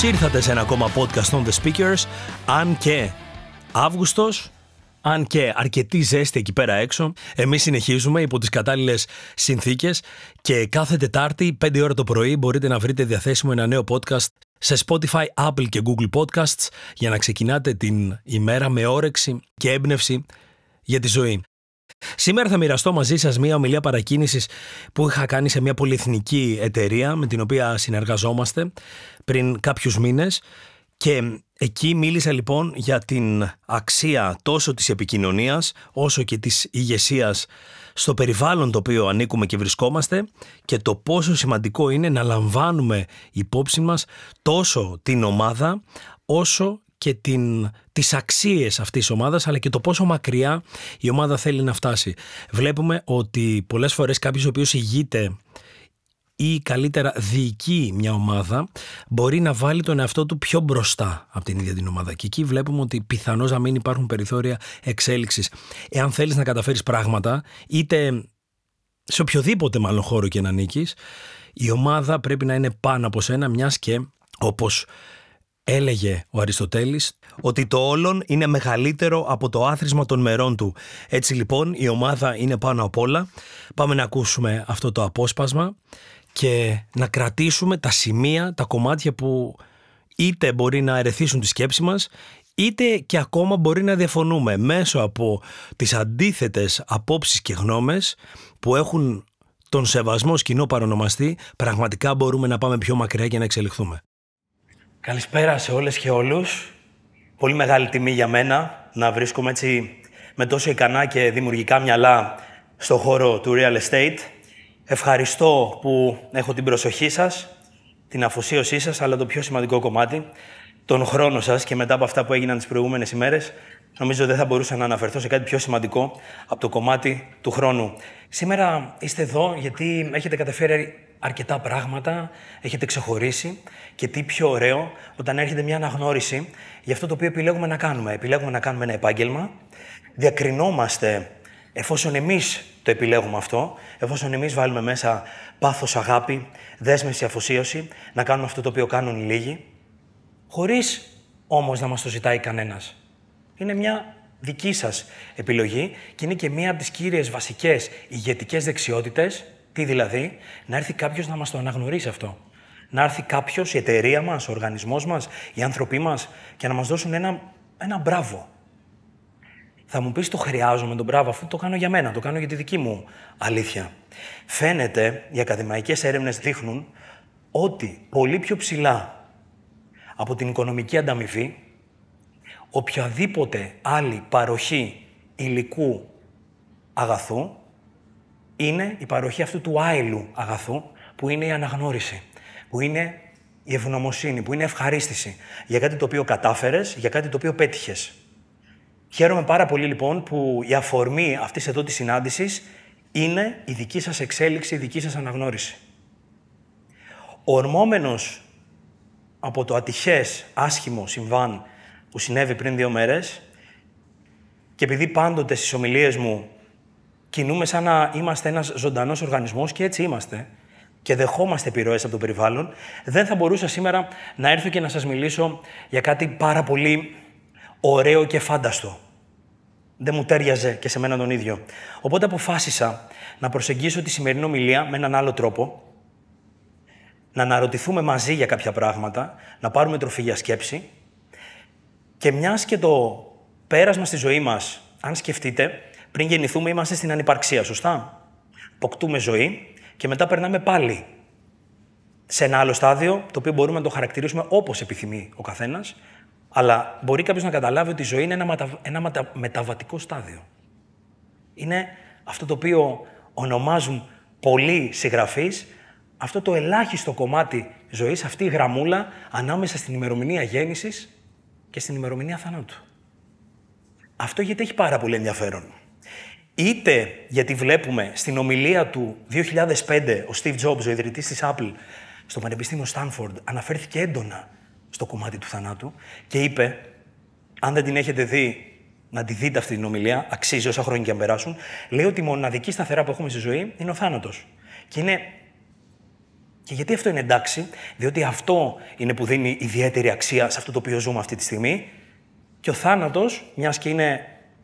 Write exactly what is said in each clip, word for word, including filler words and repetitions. Καλώς ήρθατε σε ένα ακόμα podcast των The Speakers. Αν και Αύγουστος, αν και αρκετή ζέστη εκεί πέρα έξω, εμείς συνεχίζουμε υπό τις κατάλληλες συνθήκες και κάθε Τετάρτη, πέντε η ώρα το πρωί, μπορείτε να βρείτε διαθέσιμο ένα νέο podcast σε Spotify, Apple και Google Podcasts για να ξεκινάτε την ημέρα με όρεξη και έμπνευση για τη ζωή. Σήμερα θα μοιραστώ μαζί σας μια ομιλία παρακίνησης που είχα κάνει σε μια πολυεθνική εταιρεία με την οποία συνεργαζόμαστε πριν κάποιους μήνες, και εκεί μίλησα λοιπόν για την αξία τόσο της επικοινωνίας όσο και της ηγεσίας στο περιβάλλον το οποίο ανήκουμε και βρισκόμαστε, και το πόσο σημαντικό είναι να λαμβάνουμε υπόψη μας τόσο την ομάδα όσο και την, τις αξίες αυτής της ομάδας, αλλά και το πόσο μακριά η ομάδα θέλει να φτάσει. Βλέπουμε ότι πολλές φορές κάποιος ο οποίος ηγείται ή καλύτερα διοικεί μια ομάδα μπορεί να βάλει τον εαυτό του πιο μπροστά από την ίδια την ομάδα, και εκεί βλέπουμε ότι πιθανώς να μην υπάρχουν περιθώρια εξέλιξης. Εάν θέλεις να καταφέρεις πράγματα, είτε σε οποιοδήποτε μάλλον χώρο και να νίκεις, η ομάδα πρέπει να είναι πάνω από σένα, μιας και, όπως έλεγε ο Αριστοτέλης, ότι το όλον είναι μεγαλύτερο από το άθροισμα των μερών του. Έτσι λοιπόν η ομάδα είναι πάνω απ' όλα. Πάμε να ακούσουμε αυτό το απόσπασμα και να κρατήσουμε τα σημεία, τα κομμάτια που είτε μπορεί να ερεθίσουν τη σκέψη μας, είτε και ακόμα μπορεί να διαφωνούμε, μέσω από τις αντίθετες απόψεις και γνώμες που έχουν τον σεβασμό κοινό παρονομαστή. Πραγματικά μπορούμε να πάμε πιο μακριά και να εξελιχθούμε. Καλησπέρα σε όλες και όλους. Πολύ μεγάλη τιμή για μένα να βρίσκομαι έτσι με τόσο ικανά και δημιουργικά μυαλά στον χώρο του real estate. Ευχαριστώ που έχω την προσοχή σας, την αφοσίωσή σας, αλλά το πιο σημαντικό κομμάτι, τον χρόνο σας, και μετά από αυτά που έγιναν τις προηγούμενες ημέρες, νομίζω δεν θα μπορούσα να αναφερθώ σε κάτι πιο σημαντικό από το κομμάτι του χρόνου. Σήμερα είστε εδώ γιατί έχετε καταφέρει αρκετά πράγματα, έχετε ξεχωρίσει, και τι πιο ωραίο όταν έρχεται μια αναγνώριση για αυτό το οποίο επιλέγουμε να κάνουμε. Επιλέγουμε να κάνουμε ένα επάγγελμα, διακρινόμαστε εφόσον εμείς το επιλέγουμε αυτό, εφόσον εμείς βάλουμε μέσα πάθος, αγάπη, δέσμευση, αφοσίωση, να κάνουμε αυτό το οποίο κάνουν οι λίγοι, χωρίς όμως να μας το ζητάει κανένας. Είναι μια δική σας επιλογή και είναι και μία από τις κύριες βασικές ηγετικές δεξιότητες. Τι δηλαδή? Να έρθει κάποιος να μας το αναγνωρίσει αυτό. Να έρθει κάποιος, η εταιρεία μας, ο οργανισμός μας, οι άνθρωποι μας, και να μας δώσουν ένα, ένα μπράβο. Θα μου πεις, το χρειάζομαι τον μπράβο, αφού το κάνω για μένα, το κάνω για τη δική μου αλήθεια. Φαίνεται, οι ακαδημαϊκές έρευνες δείχνουν ότι πολύ πιο ψηλά από την οικονομική ανταμοιβή, οποιαδήποτε άλλη παροχή υλικού αγαθού, είναι η παροχή αυτού του άειλου αγαθού, που είναι η αναγνώριση, που είναι η ευγνωμοσύνη, που είναι ευχαρίστηση για κάτι το οποίο κατάφερες, για κάτι το οποίο πέτυχες. Χαίρομαι πάρα πολύ λοιπόν που η αφορμή αυτής εδώ της συνάντησης είναι η δική σας εξέλιξη, η δική σας αναγνώριση. Ορμόμενος από το ατυχές, άσχημο συμβάν που συνέβη πριν δύο μέρες, και επειδή πάντοτε στις ομιλίες μου κινούμε σαν να είμαστε ένας ζωντανός οργανισμός, και έτσι είμαστε, και δεχόμαστε επιρροές από το περιβάλλον, δεν θα μπορούσα σήμερα να έρθω και να σας μιλήσω για κάτι πάρα πολύ ωραίο και φάνταστο. Δεν μου τέριαζε και σε μένα τον ίδιο. Οπότε αποφάσισα να προσεγγίσω τη σημερινή ομιλία με έναν άλλο τρόπο, να αναρωτηθούμε μαζί για κάποια πράγματα, να πάρουμε τροφή για σκέψη, και μιας και το πέρασμα στη ζωή μας, αν σκεφτείτε, πριν γεννηθούμε είμαστε στην ανυπαρξία, σωστά? Αποκτούμε ζωή και μετά περνάμε πάλι σε ένα άλλο στάδιο, το οποίο μπορούμε να το χαρακτηρίσουμε όπως επιθυμεί ο καθένας, αλλά μπορεί κάποιος να καταλάβει ότι η ζωή είναι ένα, μετα... ένα μετα... μεταβατικό στάδιο. Είναι αυτό το οποίο ονομάζουν πολλοί συγγραφείς, αυτό το ελάχιστο κομμάτι ζωής, αυτή η γραμμούλα ανάμεσα στην ημερομηνία γέννησης και στην ημερομηνία θανάτου. Αυτό γιατί έχει πάρα πολύ ενδιαφέρον. Είτε γιατί βλέπουμε στην ομιλία του δύο χιλιάδες πέντε ο Στίβ Τζομπς, ο ιδρυτής της Apple, στο Πανεπιστήμιο Στάνφορντ, αναφέρθηκε έντονα στο κομμάτι του θανάτου και είπε, αν δεν την έχετε δει, να τη δείτε αυτή την ομιλία, αξίζει όσα χρόνια και αν περάσουν, λέει ότι η μοναδική σταθερά που έχουμε στη ζωή είναι ο θάνατος. Και είναι Και γιατί αυτό είναι εντάξει, διότι αυτό είναι που δίνει ιδιαίτερη αξία σε αυτό το οποίο ζούμε αυτή τη στιγμή. Και ο θάνατος, μιας και είναι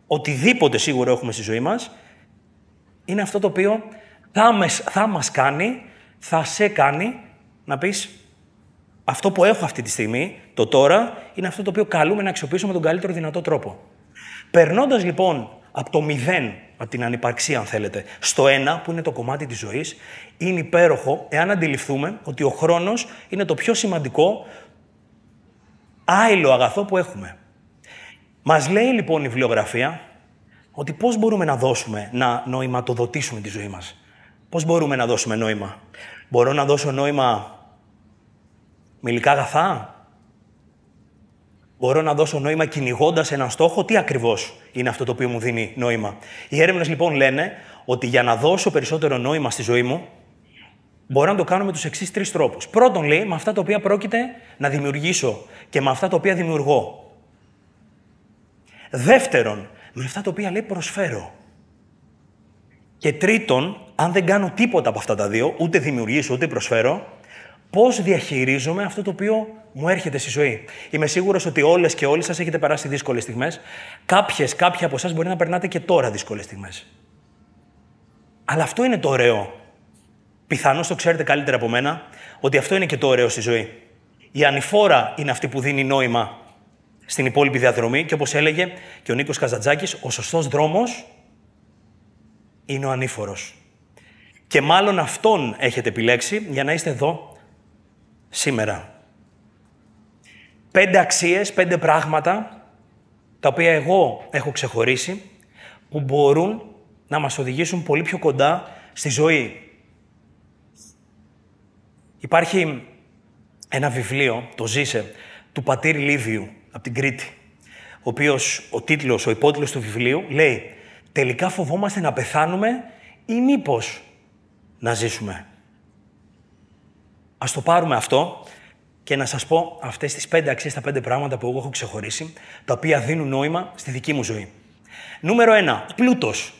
οτιδήποτε σίγουρο έχουμε στη ζωή μας, είναι αυτό το οποίο θα, μες, θα μας κάνει, θα σε κάνει να πεις αυτό που έχω αυτή τη στιγμή, το τώρα, είναι αυτό το οποίο καλούμε να αξιοποιήσουμε τον καλύτερο δυνατό τρόπο. Περνώντας λοιπόν από το μηδέν, από την ανυπαρξία αν θέλετε, στο ένα που είναι το κομμάτι της ζωής, είναι υπέροχο εάν αντιληφθούμε ότι ο χρόνος είναι το πιο σημαντικό άειλο αγαθό που έχουμε. Μας λέει λοιπόν η βιβλιογραφία ότι πώς μπορούμε να δώσουμε, να νοηματοδοτήσουμε τη ζωή μας. Πώς μπορούμε να δώσουμε νόημα. Μπορώ να δώσω νόημα με υλικά αγαθά. Μπορώ να δώσω νόημα κυνηγώντας έναν στόχο. Τι ακριβώς είναι αυτό το οποίο μου δίνει νόημα. Οι έρευνες λοιπόν λένε ότι για να δώσω περισσότερο νόημα στη ζωή μου, μπορώ να το κάνω με τους εξής τρεις τρόπους. Πρώτον, λέει, με αυτά τα οποία πρόκειται να δημιουργήσω και με αυτά τα οποία δημιουργώ. Δεύτερον, με αυτά τα οποία λέει προσφέρω. Και τρίτον, αν δεν κάνω τίποτα από αυτά τα δύο, ούτε δημιουργήσω ούτε προσφέρω, πώς διαχειρίζομαι αυτό το οποίο μου έρχεται στη ζωή. Είμαι σίγουρος ότι όλες και όλοι σας έχετε περάσει δύσκολες στιγμές. Κάποιες, κάποιοι από εσάς μπορεί να περνάτε και τώρα δύσκολες στιγμές. Αλλά αυτό είναι το ωραίο. Πιθανώς το ξέρετε καλύτερα από μένα, ότι αυτό είναι και το ωραίο στη ζωή. Η ανηφόρα είναι αυτή που δίνει νόημα στην υπόλοιπη διαδρομή και όπως έλεγε και ο Νίκος Καζαντζάκης, ο σωστός δρόμος είναι ο ανήφορος. Και μάλλον αυτόν έχετε επιλέξει για να είστε εδώ σήμερα. Πέντε αξίες, πέντε πράγματα, τα οποία εγώ έχω ξεχωρίσει, που μπορούν να μας οδηγήσουν πολύ πιο κοντά στη ζωή. Υπάρχει ένα βιβλίο, το «Ζήσε», του πατήρ Λίβιου, από την Κρήτη, ο οποίος, ο τίτλος, ο υπότιτλος του βιβλίου, λέει «Τελικά φοβόμαστε να πεθάνουμε ή μήπως να ζήσουμε». Ας το πάρουμε αυτό και να σας πω αυτές τις πέντε αξίες, τα πέντε πράγματα που εγώ έχω ξεχωρίσει, τα οποία δίνουν νόημα στη δική μου ζωή. Νούμερο ένα, πλούτος.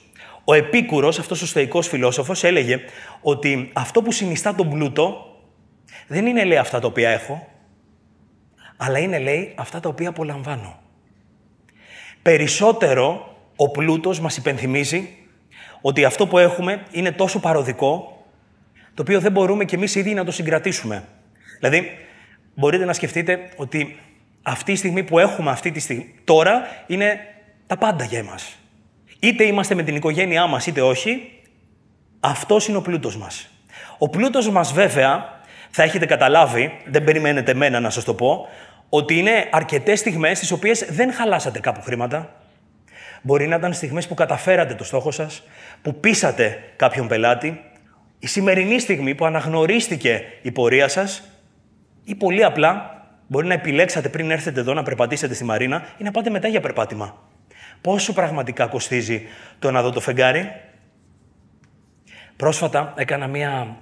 Ο Επίκουρος, αυτός ο στοικός φιλόσοφος, έλεγε ότι αυτό που συνιστά τον πλούτο δεν είναι, λέει, αυτά τα οποία έχω, αλλά είναι, λέει, αυτά τα οποία απολαμβάνω. Περισσότερο, ο πλούτος μας υπενθυμίζει ότι αυτό που έχουμε είναι τόσο παροδικό, το οποίο δεν μπορούμε κι εμείς ήδη να το συγκρατήσουμε. Δηλαδή, μπορείτε να σκεφτείτε ότι αυτή η στιγμή που έχουμε αυτή τη στιγμή, τώρα, είναι τα πάντα για εμάς. Είτε είμαστε με την οικογένειά μας, είτε όχι, αυτός είναι ο πλούτος μας. Ο πλούτος μας, βέβαια, θα έχετε καταλάβει, δεν περιμένετε εμένα να σας το πω, ότι είναι αρκετές στιγμές στις οποίες δεν χαλάσατε κάπου χρήματα. Μπορεί να ήταν στιγμές που καταφέρατε το στόχο σας, που πείσατε κάποιον πελάτη, η σημερινή στιγμή που αναγνωρίστηκε η πορεία σας ή πολύ απλά μπορεί να επιλέξατε πριν έρθετε εδώ να περπατήσετε στη Μαρίνα ή να πάτε μετά για περπάτημα. Πόσο πραγματικά κοστίζει το να δω το φεγγάρι? Πρόσφατα έκανα μία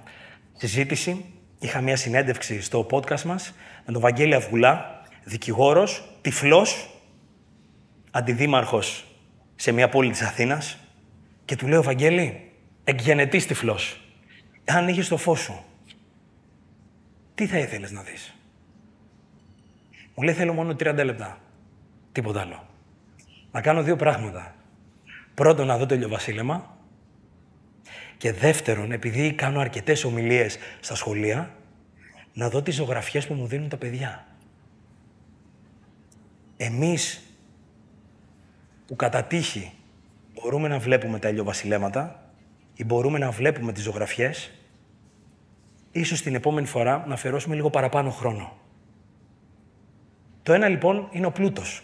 συζήτηση, είχα μία συνέντευξη στο podcast μας με τον Βαγγέλη Αυγουλά, δικηγόρος, τυφλός, αντιδήμαρχος σε μια πόλη της Αθήνας και του λέω, Βαγγέλη, εκγενετής τυφλός, αν είχες το φως σου, τι θα ήθελες να δεις? Μου λέει, θέλω μόνο τριάντα λεπτά, τίποτα άλλο. Να κάνω δύο πράγματα. Πρώτον, να δω το ηλιοβασίλεμα και δεύτερον, επειδή κάνω αρκετές ομιλίες στα σχολεία, να δω τις ζωγραφιές που μου δίνουν τα παιδιά. Εμείς που κατά τύχη μπορούμε να βλέπουμε τα ηλιοβασιλέματα ή μπορούμε να βλέπουμε τις ζωγραφιές, ίσως την επόμενη φορά να αφιερώσουμε λίγο παραπάνω χρόνο. Το ένα λοιπόν είναι ο πλούτος.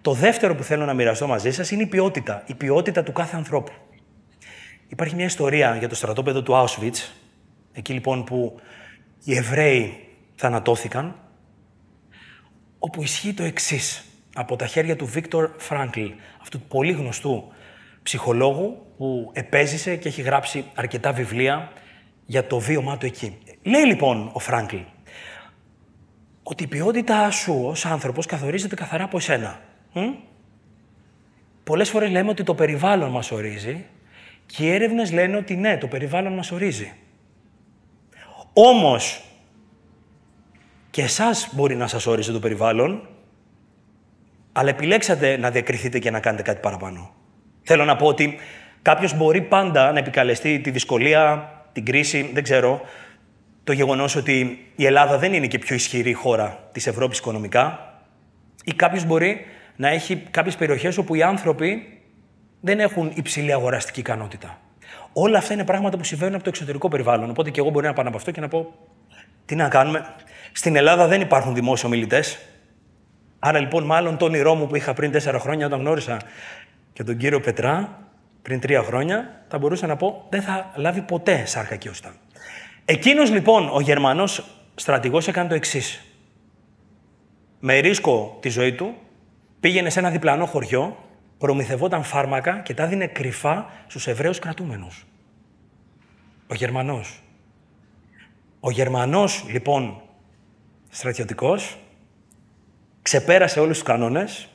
Το δεύτερο που θέλω να μοιραστώ μαζί σας είναι η ποιότητα, η ποιότητα του κάθε ανθρώπου. Υπάρχει μια ιστορία για το στρατόπεδο του Auschwitz, εκεί λοιπόν που οι Εβραίοι θανατώθηκαν, όπου ισχύει το εξής, από τα χέρια του Βίκτορ Φράνκλ, αυτού του πολύ γνωστού ψυχολόγου που επέζησε και έχει γράψει αρκετά βιβλία για το βίωμά του εκεί. Λέει λοιπόν ο Φράνκλ ότι η ποιότητά σου ως άνθρωπος καθορίζεται καθαρά από εσένα. Μ? Πολλές φορές λέμε ότι το περιβάλλον μας ορίζει και οι έρευνες λένε ότι ναι, το περιβάλλον μας ορίζει. Όμως, και εσάς μπορεί να σας όρισε το περιβάλλον, αλλά επιλέξατε να διακριθείτε και να κάνετε κάτι παραπάνω. Θέλω να πω ότι κάποιος μπορεί πάντα να επικαλεστεί τη δυσκολία, την κρίση, δεν ξέρω, το γεγονός ότι η Ελλάδα δεν είναι και πιο ισχυρή χώρα της Ευρώπης οικονομικά, ή κάποιος μπορεί να έχει κάποιες περιοχές όπου οι άνθρωποι δεν έχουν υψηλή αγοραστική ικανότητα. Όλα αυτά είναι πράγματα που συμβαίνουν από το εξωτερικό περιβάλλον. Οπότε και εγώ μπορώ να πάω από αυτό και να πω τι να κάνουμε. Στην Ελλάδα δεν υπάρχουν δημόσιοι ομιλητές. Άρα λοιπόν, μάλλον το όνειρό μου που είχα πριν τέσσερα χρόνια, όταν γνώρισα και τον κύριο Πετρά, πριν τρία χρόνια, θα μπορούσα να πω δεν θα λάβει ποτέ σάρκα και οστά. Εκείνος λοιπόν, ο Γερμανός στρατηγός, έκανε το εξής. Με ρίσκο τη ζωή του, πήγαινε σε ένα διπλανό χωριό, προμηθευόταν φάρμακα και τα δίνε κρυφά στους Εβραίους κρατούμενους. Ο Γερμανός. Ο Γερμανός, λοιπόν, στρατιωτικός, ξεπέρασε όλους τους κανόνες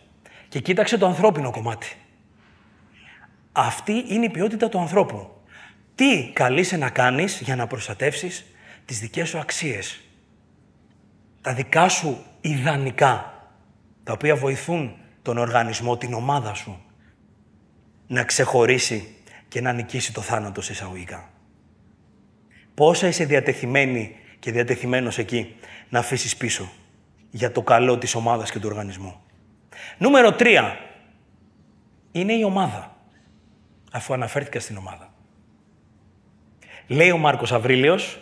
και κοίταξε το ανθρώπινο κομμάτι. Αυτή είναι η ποιότητα του ανθρώπου. Τι καλείσαι να κάνεις για να προστατεύσεις τις δικές σου αξίες. Τα δικά σου ιδανικά, τα οποία βοηθούν τον οργανισμό, την ομάδα σου, να ξεχωρίσει και να νικήσει το θάνατο σε εισαγωγικά. Πόσα είσαι διατεθειμένη και διατεθειμένος εκεί να αφήσεις πίσω για το καλό της ομάδας και του οργανισμού. Νούμερο τρία είναι η ομάδα, αφού αναφέρθηκα στην ομάδα. Λέει ο Μάρκος Αυρήλιος,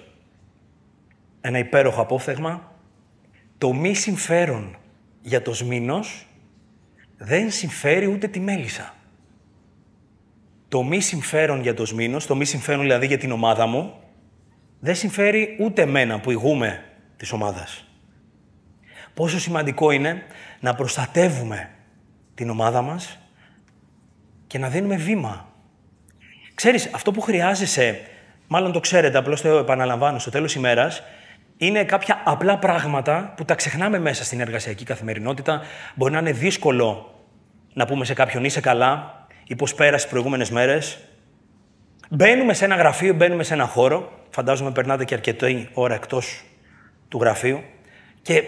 ένα υπέροχο απόφθεγμα, το μη συμφέρον για το σμήνος δεν συμφέρει ούτε τη μέλισσα. Το μη συμφέρον για το σμήνος, το μη συμφέρον δηλαδή για την ομάδα μου, δεν συμφέρει ούτε εμένα που ηγούμε της ομάδας. Πόσο σημαντικό είναι να προστατεύουμε την ομάδα μας και να δίνουμε βήμα. Ξέρεις, αυτό που χρειάζεσαι, μάλλον το ξέρετε, απλώς το επαναλαμβάνω στο τέλος ημέρας, είναι κάποια απλά πράγματα που τα ξεχνάμε μέσα στην εργασιακή καθημερινότητα. Μπορεί να είναι δύσκολο να πούμε σε κάποιον είσαι καλά ή πώς πέρασε τις προηγούμενες μέρες. Μπαίνουμε σε ένα γραφείο, μπαίνουμε σε ένα χώρο. Φαντάζομαι περνάτε και αρκετή ώρα εκτός του γραφείου. Και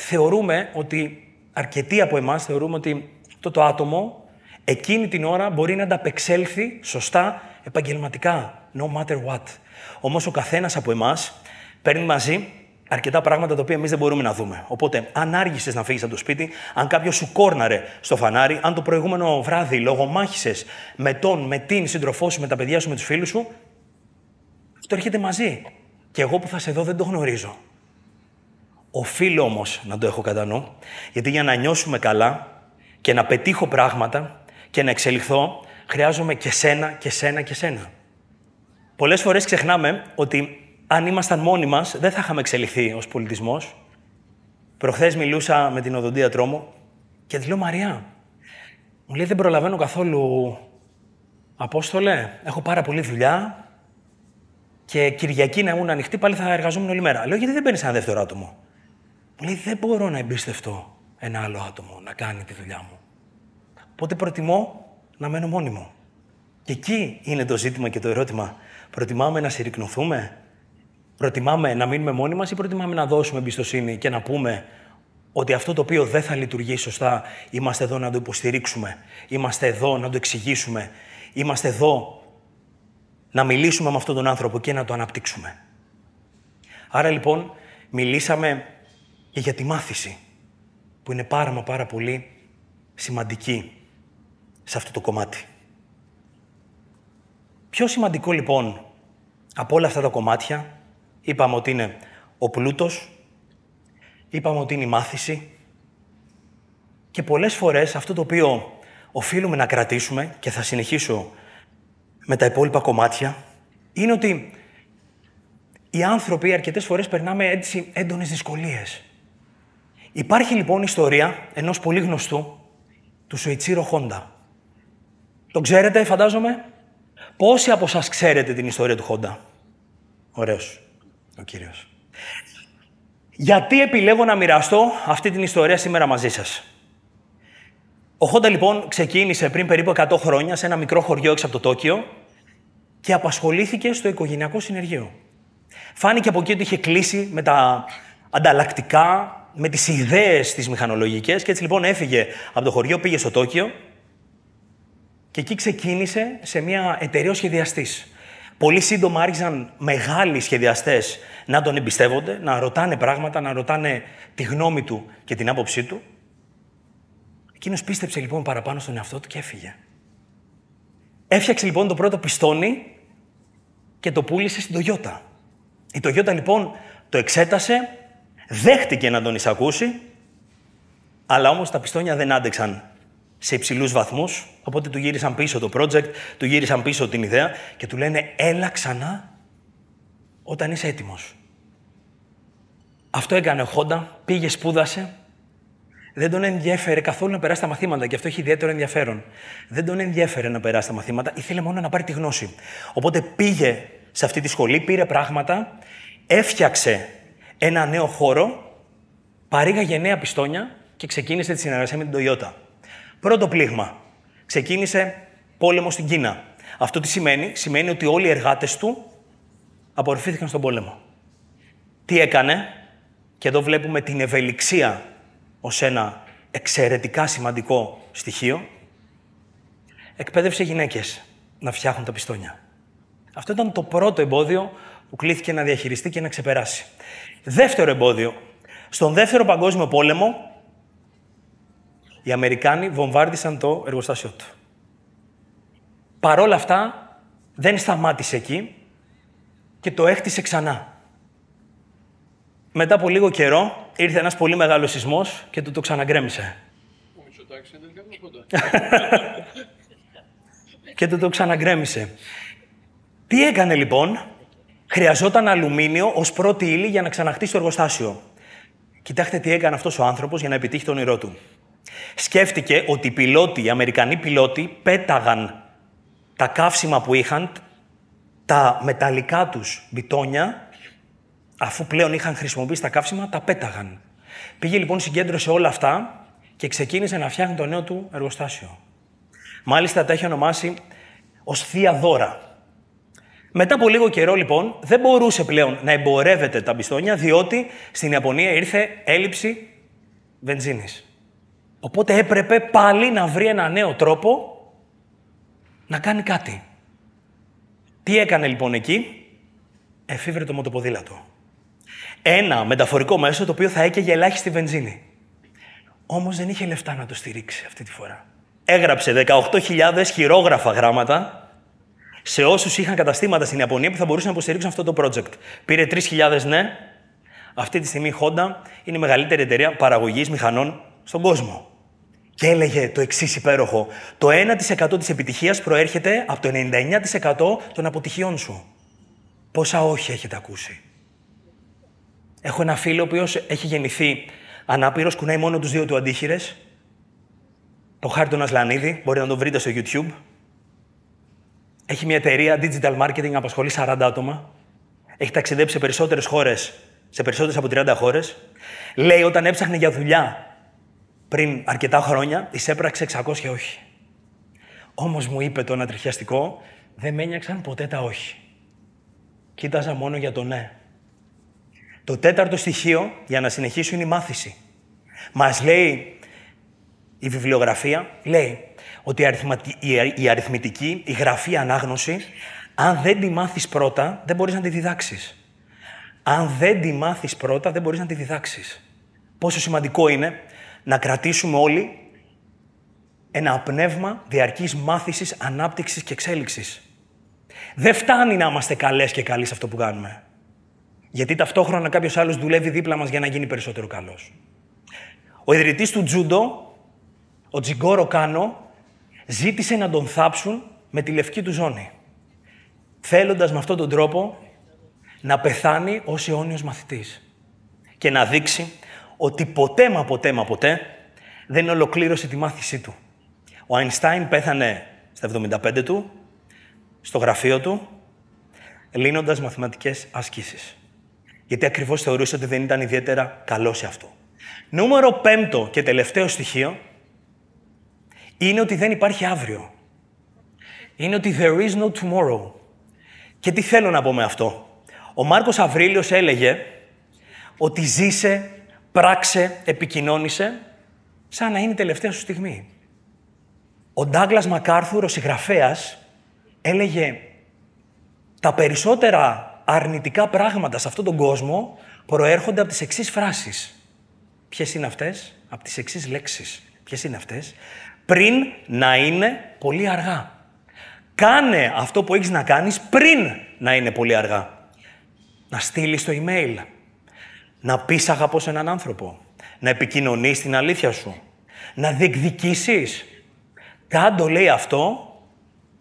θεωρούμε ότι, αρκετοί από εμάς θεωρούμε ότι αυτό το άτομο εκείνη την ώρα μπορεί να ανταπεξέλθει σωστά επαγγελματικά. No matter what. Όμως ο καθένας από εμάς παίρνει μαζί αρκετά πράγματα τα οποία εμείς δεν μπορούμε να δούμε. Οπότε, αν άργησες να φύγεις από το σπίτι, αν κάποιος σου κόρναρε στο φανάρι, αν το προηγούμενο βράδυ λογομάχησες με τον, με την σύντροφό σου, με τα παιδιά σου, με τους φίλους σου, αυτό έρχεται μαζί. Και εγώ που θα σε δω δεν το γνωρίζω. Οφείλω όμως να το έχω κατά νου, γιατί για να νιώσουμε καλά και να πετύχω πράγματα και να εξελιχθώ, χρειάζομαι και σένα και σένα και σένα. Πολλές φορές ξεχνάμε ότι αν ήμασταν μόνοι μας, δεν θα είχαμε εξελιχθεί ως πολιτισμός. Προχθές μιλούσα με την οδοντίατρό μου και τη λέω Μαριά. Μου λέει δεν προλαβαίνω καθόλου. Απόστολε, έχω πάρα πολλή δουλειά και Κυριακή να ήμουν ανοιχτή πάλι θα εργαζόμουν όλη μέρα. Λέω γιατί δεν παίρνεις ένα δεύτερο άτομο. Μου λέει δεν μπορώ να εμπιστευτώ ένα άλλο άτομο να κάνει τη δουλειά μου. Οπότε προτιμώ να μένω μόνη μου. Και εκεί είναι το ζήτημα και το ερώτημα. Προτιμάμε να συρρικνωθούμε. Προτιμάμε να μείνουμε μόνοι μας ή προτιμάμε να δώσουμε εμπιστοσύνη και να πούμε ότι αυτό το οποίο δεν θα λειτουργεί σωστά, είμαστε εδώ να το υποστηρίξουμε, είμαστε εδώ να το εξηγήσουμε, είμαστε εδώ να μιλήσουμε με αυτόν τον άνθρωπο και να το αναπτύξουμε. Άρα λοιπόν, μιλήσαμε και για τη μάθηση, που είναι πάρα μα πάρα πολύ σημαντική σε αυτό το κομμάτι. Πιο σημαντικό λοιπόν από όλα αυτά τα κομμάτια, είπαμε ότι είναι ο πλούτος, είπαμε ότι είναι η μάθηση και πολλές φορές αυτό το οποίο οφείλουμε να κρατήσουμε και θα συνεχίσω με τα υπόλοιπα κομμάτια, είναι ότι οι άνθρωποι αρκετές φορές περνάμε έτσι έντονες δυσκολίες. Υπάρχει λοιπόν ιστορία ενός πολύ γνωστού, του Σοϊτσίρο Χόντα. Τον ξέρετε, φαντάζομαι. Πόσοι από σας ξέρετε την ιστορία του Χόντα. Ωραίος. Ο κύριος. Γιατί επιλέγω να μοιραστώ αυτή την ιστορία σήμερα μαζί σας. Ο Χόντα λοιπόν ξεκίνησε πριν περίπου εκατό χρόνια σε ένα μικρό χωριό έξω από το Τόκιο και απασχολήθηκε στο οικογενειακό συνεργείο. Φάνηκε από εκεί ότι είχε κλείσει με τα ανταλλακτικά, με τις ιδέες τις μηχανολογικές και έτσι λοιπόν έφυγε από το χωριό, πήγε στο Τόκιο και εκεί ξεκίνησε σε μια εταιρεία ως σχεδιαστής. Πολύ σύντομα άρχισαν μεγάλοι σχεδιαστές να τον εμπιστεύονται, να ρωτάνε πράγματα, να ρωτάνε τη γνώμη του και την άποψή του. Εκείνος πίστεψε λοιπόν παραπάνω στον εαυτό του και έφυγε. Έφτιαξε λοιπόν το πρώτο πιστόνι και το πούλησε στην Τογιότα. Η Τογιότα λοιπόν το εξέτασε, δέχτηκε να τον εισακούσει, αλλά όμως τα πιστόνια δεν άντεξαν σε υψηλούς βαθμούς, οπότε του γύρισαν πίσω το project, του γύρισαν πίσω την ιδέα και του λένε έλα ξανά όταν είσαι έτοιμος. Αυτό έκανε ο Χόντα, πήγε, σπούδασε, δεν τον ενδιέφερε καθόλου να περάσει τα μαθήματα και αυτό έχει ιδιαίτερο ενδιαφέρον. Δεν τον ενδιέφερε να περάσει τα μαθήματα, ήθελε μόνο να πάρει τη γνώση. Οπότε πήγε σε αυτή τη σχολή, πήρε πράγματα, έφτιαξε ένα νέο χώρο, παρήγαγε νέα πιστόνια και ξεκίνησε τη συνεργασία με την Τογιότα. Πρώτο πλήγμα. Ξεκίνησε πόλεμο στην Κίνα. Αυτό τι σημαίνει? Σημαίνει ότι όλοι οι εργάτες του απορροφήθηκαν στον πόλεμο. Τι έκανε? Και εδώ βλέπουμε την ευελιξία ως ένα εξαιρετικά σημαντικό στοιχείο. Εκπαίδευσε γυναίκες να φτιάχνουν τα πιστόνια. Αυτό ήταν το πρώτο εμπόδιο που κλήθηκε να διαχειριστεί και να ξεπεράσει. Δεύτερο εμπόδιο. Στον δεύτερο παγκόσμιο πόλεμο, οι Αμερικάνοι βομβάρδισαν το εργοστάσιο του. Παρόλα αυτά, δεν σταμάτησε εκεί και το έχτισε ξανά. Μετά από λίγο καιρό, ήρθε ένας πολύ μεγάλος σεισμός και του το ξαναγκρέμισε. Ο Μητσοτάκης δεν έκανε κοντά. Και του το ξαναγκρέμισε. Τι έκανε λοιπόν? Χρειαζόταν αλουμίνιο ως πρώτη ύλη για να ξαναχτίσει το εργοστάσιο. Κοιτάξτε τι έκανε αυτός ο άνθρωπος για να επιτύχει το όνειρό του. Σκέφτηκε ότι οι πιλότοι, οι Αμερικανοί πιλότοι, πέταγαν τα καύσιμα που είχαν, τα μεταλλικά τους μπιτόνια, αφού πλέον είχαν χρησιμοποιήσει τα καύσιμα, τα πέταγαν. Πήγε λοιπόν, συγκέντρωσε όλα αυτά και ξεκίνησε να φτιάχνει το νέο του εργοστάσιο. Μάλιστα τα έχει ονομάσει ως θεία δώρα. Μετά από λίγο καιρό λοιπόν δεν μπορούσε πλέον να εμπορεύεται τα μπιστόνια, διότι στην Ιαπωνία ήρθε έλλειψη βενζίνης. Οπότε έπρεπε πάλι να βρει ένα νέο τρόπο να κάνει κάτι. Τι έκανε λοιπόν εκεί? Εφήβρε το μοτοποδήλατο. Ένα μεταφορικό μέσο το οποίο θα έκαιγε ελάχιστη βενζίνη. Όμως δεν είχε λεφτά να το στηρίξει αυτή τη φορά. Έγραψε δεκαοκτώ χιλιάδες χειρόγραφα γράμματα σε όσους είχαν καταστήματα στην Ιαπωνία που θα μπορούσαν να υποστηρίξουν αυτό το project. Πήρε τρεις χιλιάδες ναι. Αυτή τη στιγμή η Honda είναι η μεγαλύτερη εταιρεία παραγωγής μηχανών στον κόσμο. Και έλεγε το εξής υπέροχο. Το ένα τοις εκατό της επιτυχίας προέρχεται από το ενενήντα εννέα τοις εκατό των αποτυχιών σου. Πόσα όχι έχετε ακούσει? Έχω ένα φίλο ο οποίος έχει γεννηθεί ανάπηρος, κουνάει μόνο τους δύο του αντίχειρες. Το Χάρη Τονασλανίδη, μπορείτε να το βρείτε στο YouTube. Έχει μια εταιρεία digital marketing, απασχολεί σαράντα άτομα. Έχει ταξιδέψει σε περισσότερες χώρες, σε περισσότερες από τριάντα χώρες. Λέει όταν έψαχνε για δουλειά πριν αρκετά χρόνια, εισέπραξε εξακόσια και όχι. Όμως μου είπε το ανατριχιαστικό, δεν με ένιωξαν ποτέ τα όχι. Κοίταζα μόνο για το ναι. Το τέταρτο στοιχείο για να συνεχίσω είναι η μάθηση. Μας λέει η βιβλιογραφία, λέει ότι η, αριθματι... η αριθμητική, η γραφή ανάγνωση, αν δεν τη μάθεις πρώτα, δεν μπορείς να τη διδάξεις. Αν δεν τη μάθεις πρώτα, δεν μπορείς να τη διδάξεις. Πόσο σημαντικό είναι να κρατήσουμε όλοι ένα πνεύμα διαρκής μάθησης, ανάπτυξης και εξέλιξης. Δεν φτάνει να είμαστε καλές και καλοί σε αυτό που κάνουμε. Γιατί ταυτόχρονα κάποιος άλλος δουλεύει δίπλα μας για να γίνει περισσότερο καλός. Ο ιδρυτής του Τζούντο, ο Τζιγκόρο Κάνο, ζήτησε να τον θάψουν με τη λευκή του ζώνη. Θέλοντας με αυτόν τον τρόπο να πεθάνει ως αιώνιος μαθητής. Και να δείξει ότι ποτέ μα ποτέ μα ποτέ δεν ολοκλήρωσε τη μάθησή του. Ο Αϊνστάιν πέθανε στα εβδομήντα πέντε του, στο γραφείο του, λύνοντας μαθηματικές ασκήσεις. Γιατί ακριβώς θεωρούσε ότι δεν ήταν ιδιαίτερα καλός σε αυτό. Νούμερο πέμπτο και τελευταίο στοιχείο είναι ότι δεν υπάρχει αύριο. Είναι ότι there is no tomorrow. Και τι θέλω να πω με αυτό? Ο Μάρκος Αυρήλιος έλεγε ότι ζήσε, πράξε, επικοινώνησε, σαν να είναι η τελευταία σου στιγμή. Ο Ντάγκλας Μακάρθουρ, ο συγγραφέας, έλεγε τα περισσότερα αρνητικά πράγματα σε αυτόν τον κόσμο προέρχονται από τις εξής φράσεις. Ποιες είναι αυτές? Από τις εξής λέξεις. Ποιες είναι αυτές? Πριν να είναι πολύ αργά. Κάνε αυτό που έχεις να κάνεις πριν να είναι πολύ αργά. Να στείλεις το email. Να πεις αγαπώ σε έναν άνθρωπο. Να επικοινωνείς την αλήθεια σου. Να διεκδικήσεις. Κάντο, λέει, αυτό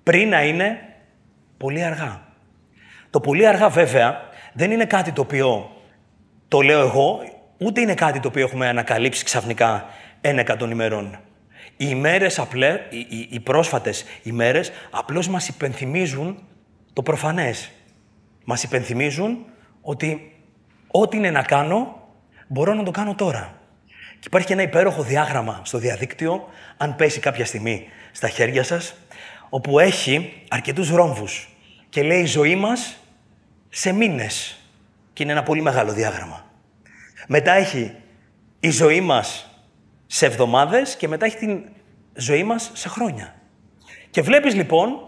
πριν να είναι πολύ αργά. Το πολύ αργά, βέβαια, δεν είναι κάτι το οποίο το λέω εγώ, ούτε είναι κάτι το οποίο έχουμε ανακαλύψει ξαφνικά ένα εκατόν ημερών. Οι ημέρες απλές, οι, οι, οι πρόσφατες ημέρες, απλώς μας υπενθυμίζουν το προφανές. Μας υπενθυμίζουν ότι ό,τι είναι να κάνω, μπορώ να το κάνω τώρα. Και υπάρχει και ένα υπέροχο διάγραμμα στο διαδίκτυο, αν πέσει κάποια στιγμή στα χέρια σας, όπου έχει αρκετούς ρόμβους. Και λέει η ζωή μας σε μήνες. Και είναι ένα πολύ μεγάλο διάγραμμα. Μετά έχει η ζωή μας σε εβδομάδες και μετά έχει την ζωή μας σε χρόνια. Και βλέπεις λοιπόν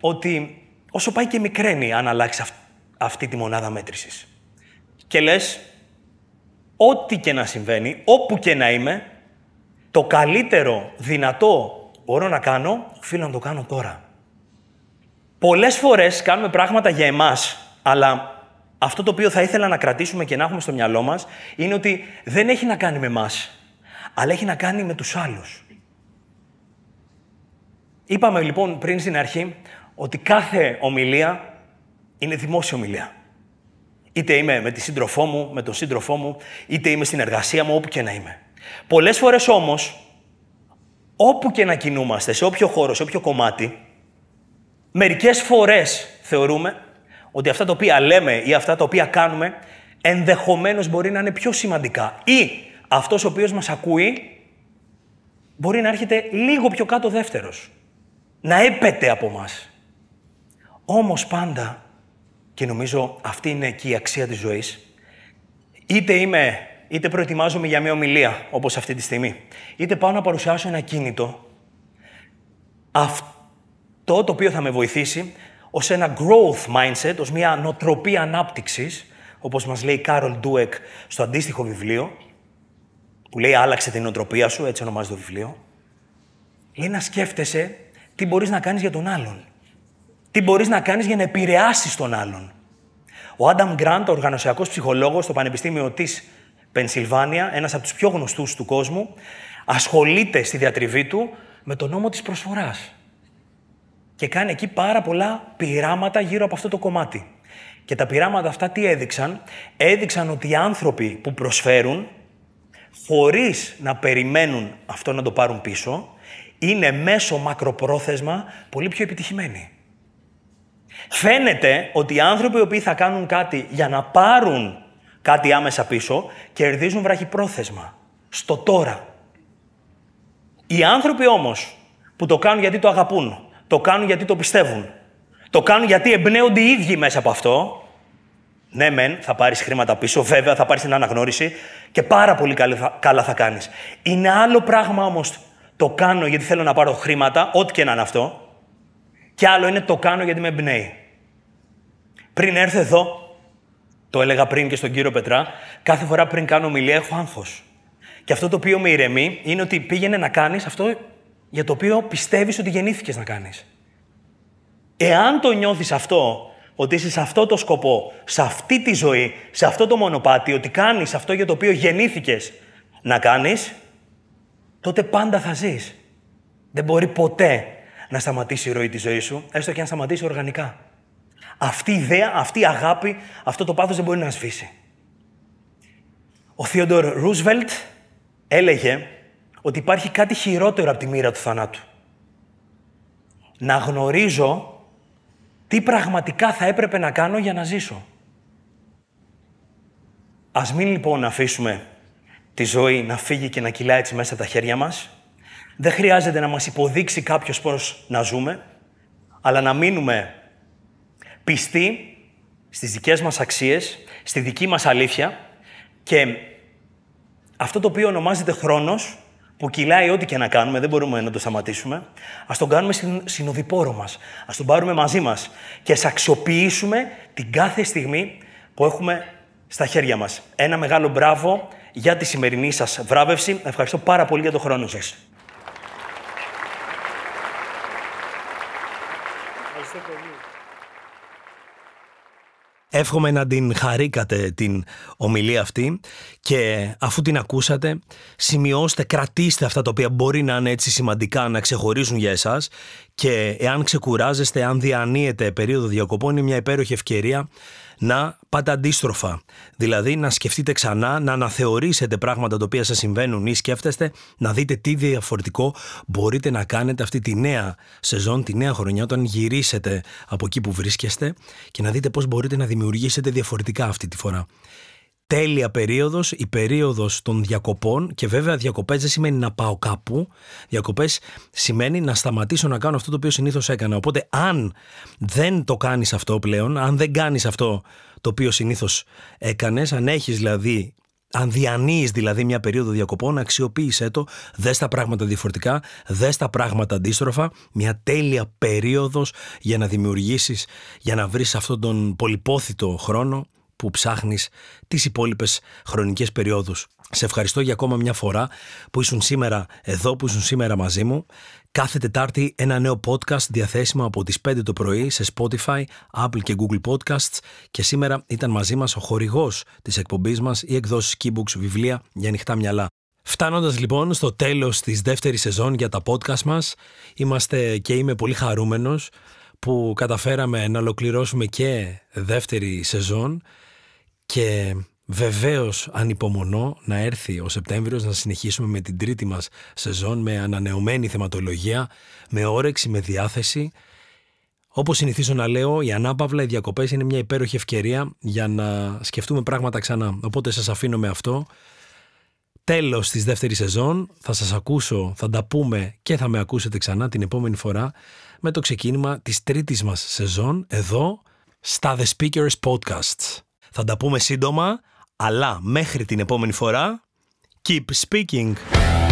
ότι όσο πάει και μικραίνει αν αλλάξει αυ- αυτή τη μονάδα μέτρησης. Και λες, ό,τι και να συμβαίνει, όπου και να είμαι, το καλύτερο δυνατό μπορώ να κάνω, οφείλω να το κάνω τώρα. Πολλές φορές κάνουμε πράγματα για εμάς, αλλά αυτό το οποίο θα ήθελα να κρατήσουμε και να έχουμε στο μυαλό μας είναι ότι δεν έχει να κάνει με εμάς, αλλά έχει να κάνει με τους άλλους. Είπαμε λοιπόν πριν στην αρχή ότι κάθε ομιλία είναι δημόσια ομιλία. Είτε είμαι με τη σύντροφό μου, με τον σύντροφό μου, είτε είμαι στην εργασία μου, όπου και να είμαι. Πολλές φορές όμως, όπου και να κινούμαστε, σε όποιο χώρο, σε όποιο κομμάτι, μερικές φορές θεωρούμε ότι αυτά τα οποία λέμε ή αυτά τα οποία κάνουμε ενδεχομένως μπορεί να είναι πιο σημαντικά ή αυτός ο οποίος μας ακούει μπορεί να έρχεται λίγο πιο κάτω δεύτερος, να έπεται από μας. Όμως πάντα, και νομίζω αυτή είναι και η αξία της ζωής, είτε είμαι, είτε προετοιμάζομαι για μια ομιλία όπως αυτή τη στιγμή, είτε πάω να παρουσιάσω ένα κίνητο, αυτό το οποίο θα με βοηθήσει ως ένα growth mindset, ως μια νοοτροπία ανάπτυξης, όπως μας λέει η Κάρολ Ντουεκ στο αντίστοιχο βιβλίο, που λέει «Άλλαξε την νοοτροπία σου», έτσι ονομάζεται το βιβλίο, λέει να σκέφτεσαι τι μπορείς να κάνεις για τον άλλον. Τι μπορείς να κάνεις για να επηρεάσεις τον άλλον. Ο Άνταμ Γκραντ, ο οργανωσιακός ψυχολόγος στο Πανεπιστήμιο της Πενσιλβάνια, ένας από τους πιο γνωστούς του κόσμου, ασχολείται στη διατριβή του με τον νόμο της προσφοράς. Και κάνει εκεί πάρα πολλά πειράματα γύρω από αυτό το κομμάτι. Και τα πειράματα αυτά τι έδειξαν? Έδειξαν ότι οι άνθρωποι που προσφέρουν, χωρίς να περιμένουν αυτό να το πάρουν πίσω, είναι μέσω μακροπρόθεσμα πολύ πιο επιτυχημένοι. Φαίνεται ότι οι άνθρωποι οι οποίοι θα κάνουν κάτι για να πάρουν κάτι άμεσα πίσω, κερδίζουν βραχυπρόθεσμα, στο τώρα. Οι άνθρωποι όμως που το κάνουν γιατί το αγαπούν, το κάνουν γιατί το πιστεύουν. Το κάνουν γιατί εμπνέονται οι ίδιοι μέσα από αυτό. Ναι, μεν, θα πάρεις χρήματα πίσω, βέβαια, θα πάρεις την αναγνώριση και πάρα πολύ καλά θα κάνεις. Είναι άλλο πράγμα όμως το κάνω γιατί θέλω να πάρω χρήματα, ό,τι και να είναι αυτό, και άλλο είναι το κάνω γιατί με εμπνέει. Πριν έρθω εδώ, το έλεγα πριν και στον κύριο Πετρά, κάθε φορά πριν κάνω ομιλία έχω άγχος. Και αυτό το οποίο με ηρεμεί είναι ότι πήγαινε να κάνεις αυτό για το οποίο πιστεύεις ότι γεννήθηκες να κάνεις. Εάν το νιώθεις αυτό, ότι είσαι σε αυτό το σκοπό, σε αυτή τη ζωή, σε αυτό το μονοπάτι, ότι κάνεις αυτό για το οποίο γεννήθηκες να κάνεις, τότε πάντα θα ζεις. Δεν μπορεί ποτέ να σταματήσει η ροή της ζωής σου, έστω και αν σταματήσει οργανικά. Αυτή η ιδέα, αυτή η αγάπη, αυτό το πάθος δεν μπορεί να σβήσει. Ο Θεόδωρ Ρούσβελτ έλεγε ότι υπάρχει κάτι χειρότερο από τη μοίρα του θανάτου. Να γνωρίζω τι πραγματικά θα έπρεπε να κάνω για να ζήσω. Ας μην λοιπόν αφήσουμε τη ζωή να φύγει και να κυλάει έτσι μέσα τα χέρια μας. Δεν χρειάζεται να μας υποδείξει κάποιος πώς να ζούμε, αλλά να μείνουμε πιστοί στις δικές μας αξίες, στη δική μας αλήθεια και αυτό το οποίο ονομάζεται χρόνος, που κυλάει ό,τι και να κάνουμε, δεν μπορούμε να το σταματήσουμε, ας τον κάνουμε συνοδοιπόρο μας, ας τον πάρουμε μαζί μας και ας αξιοποιήσουμε την κάθε στιγμή που έχουμε στα χέρια μας. Ένα μεγάλο μπράβο για τη σημερινή σας βράβευση. Ευχαριστώ πάρα πολύ για τον χρόνο σας. Εύχομαι να την χαρήκατε την ομιλία αυτή και αφού την ακούσατε, σημειώστε, κρατήστε αυτά τα οποία μπορεί να είναι έτσι σημαντικά να ξεχωρίζουν για εσάς και εάν ξεκουράζεστε, εάν διανύετε περίοδο διακοπών, είναι μια υπέροχη ευκαιρία να πάτε αντίστροφα. Δηλαδή να σκεφτείτε ξανά, να αναθεωρήσετε πράγματα τα οποία σας συμβαίνουν ή σκέφτεστε, να δείτε τι διαφορετικό μπορείτε να κάνετε αυτή τη νέα σεζόν, τη νέα χρονιά, όταν γυρίσετε από εκεί που βρίσκεστε και να δείτε πώς μπορείτε να δημιουργήσετε διαφορετικά αυτή τη φορά. Τέλεια περίοδος, η περίοδος των διακοπών και βέβαια διακοπές δεν σημαίνει να πάω κάπου. Διακοπές σημαίνει να σταματήσω να κάνω αυτό το οποίο συνήθως έκανα. Οπότε αν δεν το κάνεις αυτό πλέον, αν δεν κάνεις αυτό το οποίο συνήθως έκανες, αν έχεις δηλαδή, αν διανύεις δηλαδή μια περίοδο διακοπών, αξιοποίησέ το, δες τα πράγματα διαφορετικά, δες τα πράγματα αντίστροφα, μια τέλεια περίοδος για να δημιουργήσεις, για να βρεις αυτόν τον πολυπόθητο χρόνο που ψάχνεις τις υπόλοιπες χρονικές περιόδους. Σε ευχαριστώ για ακόμα μια φορά που ήσουν σήμερα εδώ, που ήσουν σήμερα μαζί μου. Κάθε Τετάρτη ένα νέο podcast διαθέσιμο από τις πέντε το πρωί σε Spotify, Apple και Google Podcasts και σήμερα ήταν μαζί μας ο χορηγός της εκπομπής μας, οι εκδόσεις Keybooks, βιβλία για ανοιχτά μυαλά. Φτάνοντας λοιπόν στο τέλος της δεύτερης σεζόν για τα podcast μας, είμαστε και είμαι πολύ χαρούμενος που καταφέραμε να ολοκληρώσουμε και δεύτερη σεζόν και βεβαίως ανυπομονώ να έρθει ο Σεπτέμβριος να συνεχίσουμε με την τρίτη μας σεζόν με ανανεωμένη θεματολογία, με όρεξη, με διάθεση. Όπως συνηθίζω να λέω, η ανάπαυλα, οι διακοπές είναι μια υπέροχη ευκαιρία για να σκεφτούμε πράγματα ξανά. Οπότε σας αφήνω με αυτό. Τέλος της δεύτερης σεζόν, θα σας ακούσω, θα τα πούμε και θα με ακούσετε ξανά την επόμενη φορά με το ξεκίνημα της τρίτης μας σεζόν εδώ στα The Speakers Podcasts. Θα τα πούμε σύντομα, αλλά μέχρι την επόμενη φορά, keep speaking!